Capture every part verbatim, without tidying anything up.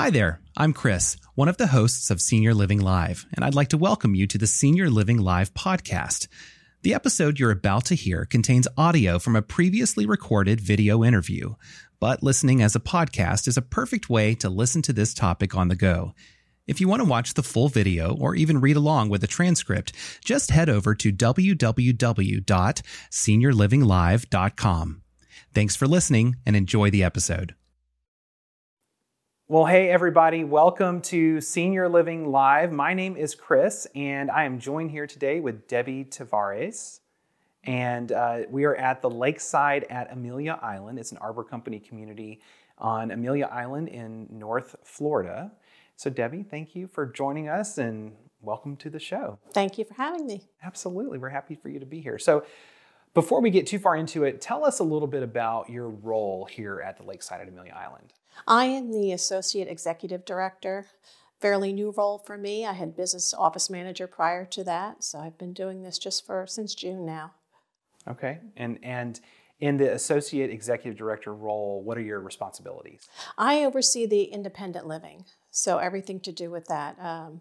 Hi there, I'm Chris, one of the hosts of Senior Living Live, and I'd like to welcome you to the Senior Living Live podcast. The episode you're about to hear contains audio from a previously recorded video interview, but listening as a podcast is a perfect way to listen to this topic on the go. If you want to watch the full video or even read along with a transcript, just head over to w w w dot senior living live dot com. Thanks for listening and enjoy the episode. Well, hey, everybody. Welcome to Senior Living Live. My name is Chris, and I am joined here today with Debbie Tavares. And uh, we are at the Lakeside at Amelia Island. It's an Arbor Company community on Amelia Island in North Florida. So, Debbie, thank you for joining us, and welcome to the show. Thank you for having me. Absolutely. We're happy for you to be here. So, before we get too far into it, tell us a little bit about your role here at the Lakeside at Amelia Island. I am the Associate Executive Director. Fairly new role for me. I had Business Office Manager prior to that, so I've been doing this just for since June now. Okay, and and in the Associate Executive Director role, what are your responsibilities? I oversee the independent living, so everything to do with that. Um,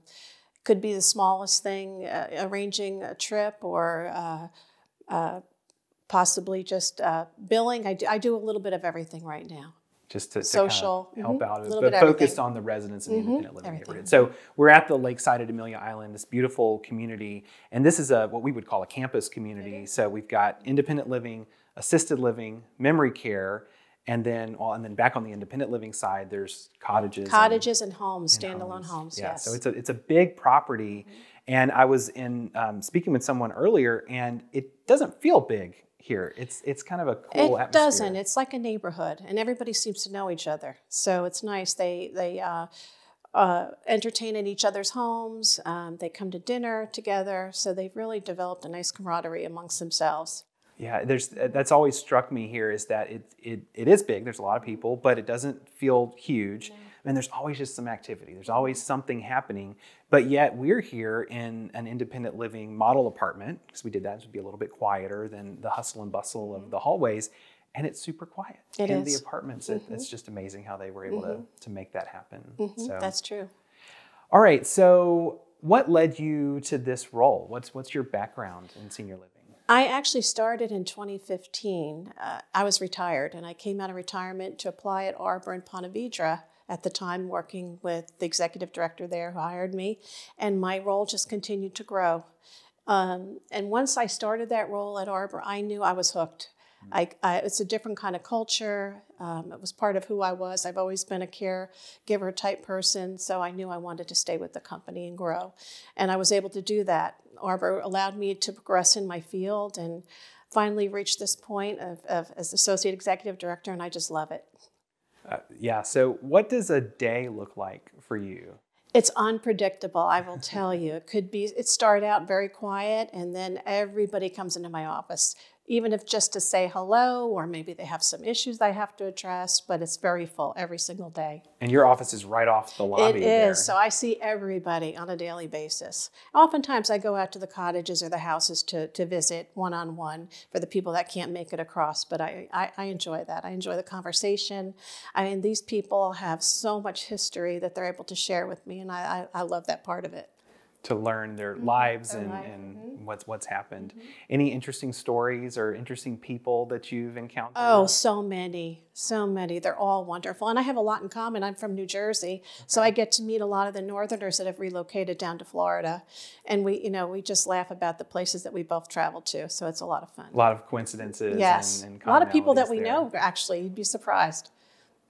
could be the smallest thing, uh, arranging a trip or uh, uh, possibly just uh, billing. I do, I do a little bit of everything right now. Just to, to social, kind of help mm-hmm. out, a but focused on the residents and mm-hmm. independent living neighborhood. So we're at the Lakeside at Amelia Island, this beautiful community, and this is a what we would call a campus community. So we've got independent living, assisted living, memory care, and then and then back on the independent living side, there's cottages, cottages and, and homes, and standalone homes. homes yeah, yes. So it's a it's a big property, mm-hmm. and I was in um, speaking with someone earlier, and it doesn't feel big. Here, it's it's kind of a cool it atmosphere. It doesn't. It's like a neighborhood, and everybody seems to know each other, so it's nice. They they uh, uh, entertain at each other's homes. Um, they come to dinner together, so they've really developed a nice camaraderie amongst themselves. Yeah, there's that's always struck me here is that it it it is big. There's a lot of people, but it doesn't feel huge. No. And there's always just some activity. There's always something happening. But yet we're here in an independent living model apartment, because we did that. It would be a little bit quieter than the hustle and bustle of the hallways. And it's super quiet. It in is. The apartments, mm-hmm. it, it's just amazing how they were able mm-hmm. to, to make that happen. Mm-hmm. So. That's true. All right. So what led you to this role? What's, what's your background in senior living? I actually started in twenty fifteen. Uh, I was retired, and I came out of retirement to apply at Arbor and Ponte Vedra. At the time, working with the executive director there who hired me, and my role just continued to grow. Um, and once I started that role at Arbor, I knew I was hooked. I, I, it's a different kind of culture. Um, it was part of who I was. I've always been a caregiver type person, so I knew I wanted to stay with the company and grow. And I was able to do that. Arbor allowed me to progress in my field and finally reach this point of, of as Associate Executive Director, and I just love it. Uh, yeah, so what does a day look like for you? It's unpredictable, I will tell you. It could be, it started out very quiet, and then everybody comes into my office, even if just to say hello, or maybe they have some issues they have to address, but it's very full every single day. And your office is right off the lobby there. It is, so I see everybody on a daily basis. Oftentimes I go out to the cottages or the houses to, to visit one-on-one for the people that can't make it across, but I, I, I enjoy that. I enjoy the conversation. I mean, these people have so much history that they're able to share with me, and I, I, I love that part of it. To learn their mm-hmm. lives their and, life. and mm-hmm. what's what's happened. Mm-hmm. Any interesting stories or interesting people that you've encountered? Oh, so many, so many. They're all wonderful. And I have a lot in common. I'm from New Jersey, okay. so I get to meet a lot of the Northerners that have relocated down to Florida. And we, you know, we just laugh about the places that we both travel to, so it's a lot of fun. A lot of coincidences. Yes, and, and a lot of people that we there. know, actually. You'd be surprised.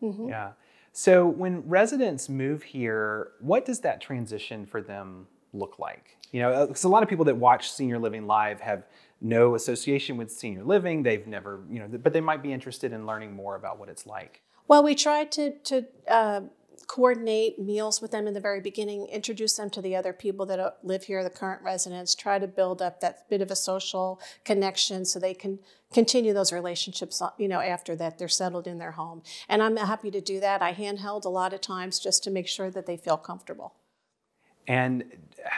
Mm-hmm. Yeah. So when residents move here, what does that transition for them look like? You know, because a lot of people that watch Senior Living Live have no association with senior living. They've never, you know, but they might be interested in learning more about what it's like. Well, we try to, to uh, coordinate meals with them in the very beginning, introduce them to the other people that live here, the current residents, try to build up that bit of a social connection so they can continue those relationships, you know, after that they're settled in their home. And I'm happy to do that. I handheld a lot of times just to make sure that they feel comfortable. And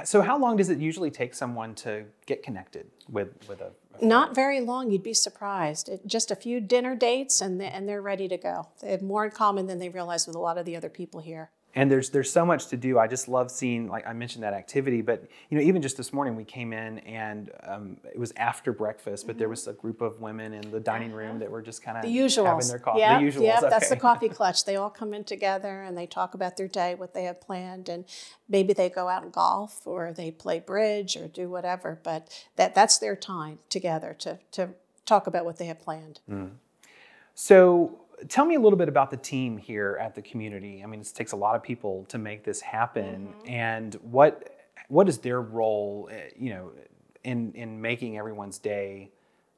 so how long does it usually take someone to get connected with, with a, a friend? Not very long. You'd be surprised. It, just a few dinner dates and, the, and they're ready to go. They have more in common than they realize with a lot of the other people here. And there's there's so much to do. I just love seeing, like I mentioned, that activity. But you know, even just this morning, we came in and um, it was after breakfast, but mm-hmm. there was a group of women in the dining room that were just kind of having their coffee. Yep, the usuals. Yep, okay. That's the coffee clutch. They all come in together and they talk about their day, what they have planned, and maybe they go out and golf or they play bridge or do whatever. But that that's their time together to to talk about what they have planned. Mm. So. Tell me a little bit about the team here at the community. I mean, it takes a lot of people to make this happen. Mm-hmm. And what what is their role, you know, in in making everyone's day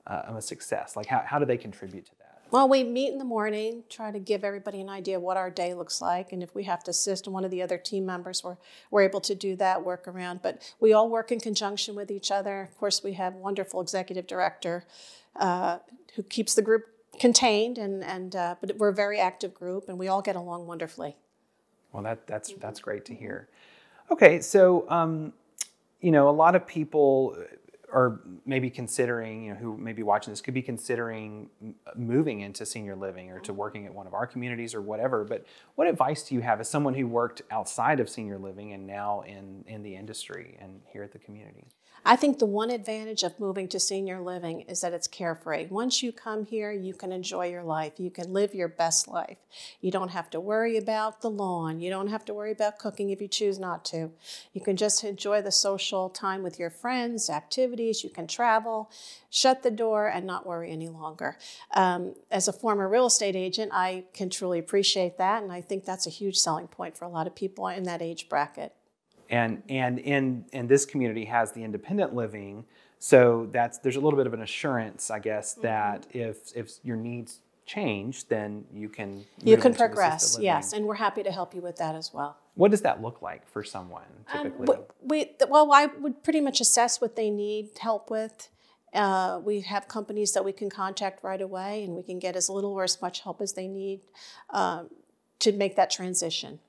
uh, a success? Like, how, how do they contribute to that? Well, we meet in the morning, try to give everybody an idea of what our day looks like. And if we have to assist one of the other team members, we're, we're able to do that work around. But we all work in conjunction with each other. Of course, we have a wonderful executive director uh, who keeps the group contained, and and uh, but we're a very active group, and we all get along wonderfully. Well, that that's mm-hmm. that's great to hear. Okay, so um, you know, a lot of people are maybe considering, you know, who may be watching this could be considering moving into senior living or to working at one of our communities or whatever. But what advice do you have as someone who worked outside of senior living and now in in the industry and here at the community? I think the one advantage of moving to senior living is that it's carefree. Once you come here, you can enjoy your life. You can live your best life. You don't have to worry about the lawn. You don't have to worry about cooking if you choose not to. You can just enjoy the social time with your friends, activities. You can travel, shut the door, and not worry any longer. Um, as a former real estate agent, I can truly appreciate that, and I think that's a huge selling point for a lot of people in that age bracket. And and in and this community has the independent living, so that's there's a little bit of an assurance, I guess, that mm-hmm. if if your needs change, then you can you can progress. Yes, and we're happy to help you with that as well. What does that look like for someone typically? Um, we, well, I would pretty much assess what they need help with. Uh, we have companies that we can contact right away, and we can get as little or as much help as they need um, to make that transition.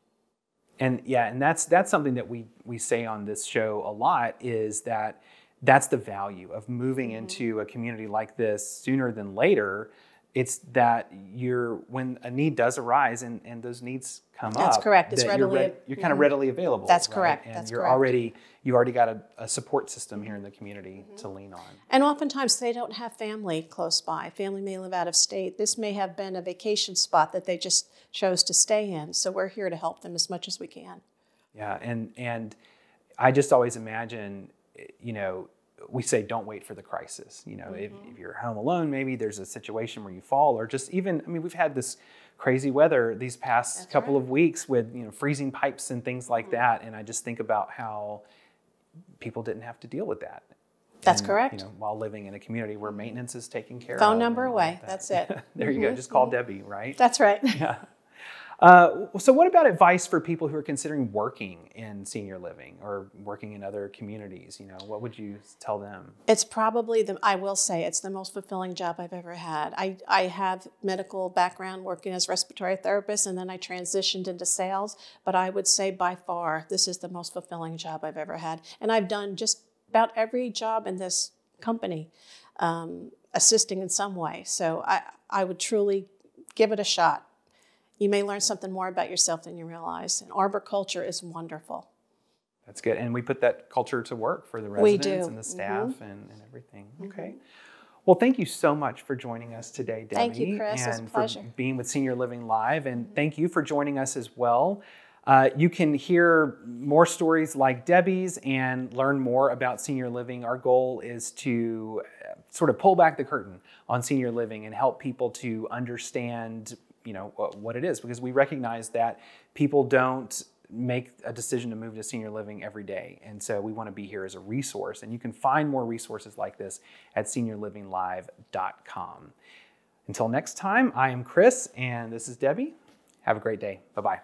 And yeah, and that's that's something that we we say on this show a lot, is that that's the value of moving mm-hmm. into a community like this sooner than later. It's that you're when a need does arise and, and those needs come that's up. That's correct. It's that readily you're, re- you're kind mm-hmm. of readily available. That's right? correct. And that's you're correct. already you already got a, a support system here in the community mm-hmm. to lean on. And oftentimes they don't have family close by. Family may live out of state. This may have been a vacation spot that they just chose to stay in. So we're here to help them as much as we can. Yeah, and and I just always imagine, you know, we say don't wait for the crisis. You know, mm-hmm. if, if you're home alone, maybe there's a situation where you fall, or just even, I mean, we've had this crazy weather these past That's couple right. of weeks with, you know, freezing pipes and things like mm-hmm. that. And I just think about how people didn't have to deal with that. That's and, correct. You know, while living in a community where maintenance is taken care Phone of. Phone number away. That. That's it. there mm-hmm. you go. Just call mm-hmm. Debbie, right? That's right. Yeah. Uh, so what about advice for people who are considering working in senior living or working in other communities? You know, what would you tell them? It's probably, the, I will say, it's the most fulfilling job I've ever had. I, I have medical background working as respiratory therapist, and then I transitioned into sales. But I would say by far, this is the most fulfilling job I've ever had. And I've done just about every job in this company, um, assisting in some way. So I, I would truly give it a shot. You may learn something more about yourself than you realize. And Arbor culture is wonderful. That's good. And we put that culture to work for the residents and the staff mm-hmm. and, and everything. Mm-hmm. Okay. Well, thank you so much for joining us today, Debbie. Thank you, Chris. And it was a pleasure. For being with Senior Living Live. And mm-hmm. thank you for joining us as well. Uh, you can hear more stories like Debbie's and learn more about senior living. Our goal is to sort of pull back the curtain on senior living and help people to understand, you know, what it is, because we recognize that people don't make a decision to move to senior living every day. And so we want to be here as a resource, and you can find more resources like this at senior living live dot com. Until next time, I am Chris, and this is Debbie. Have a great day. Bye-bye.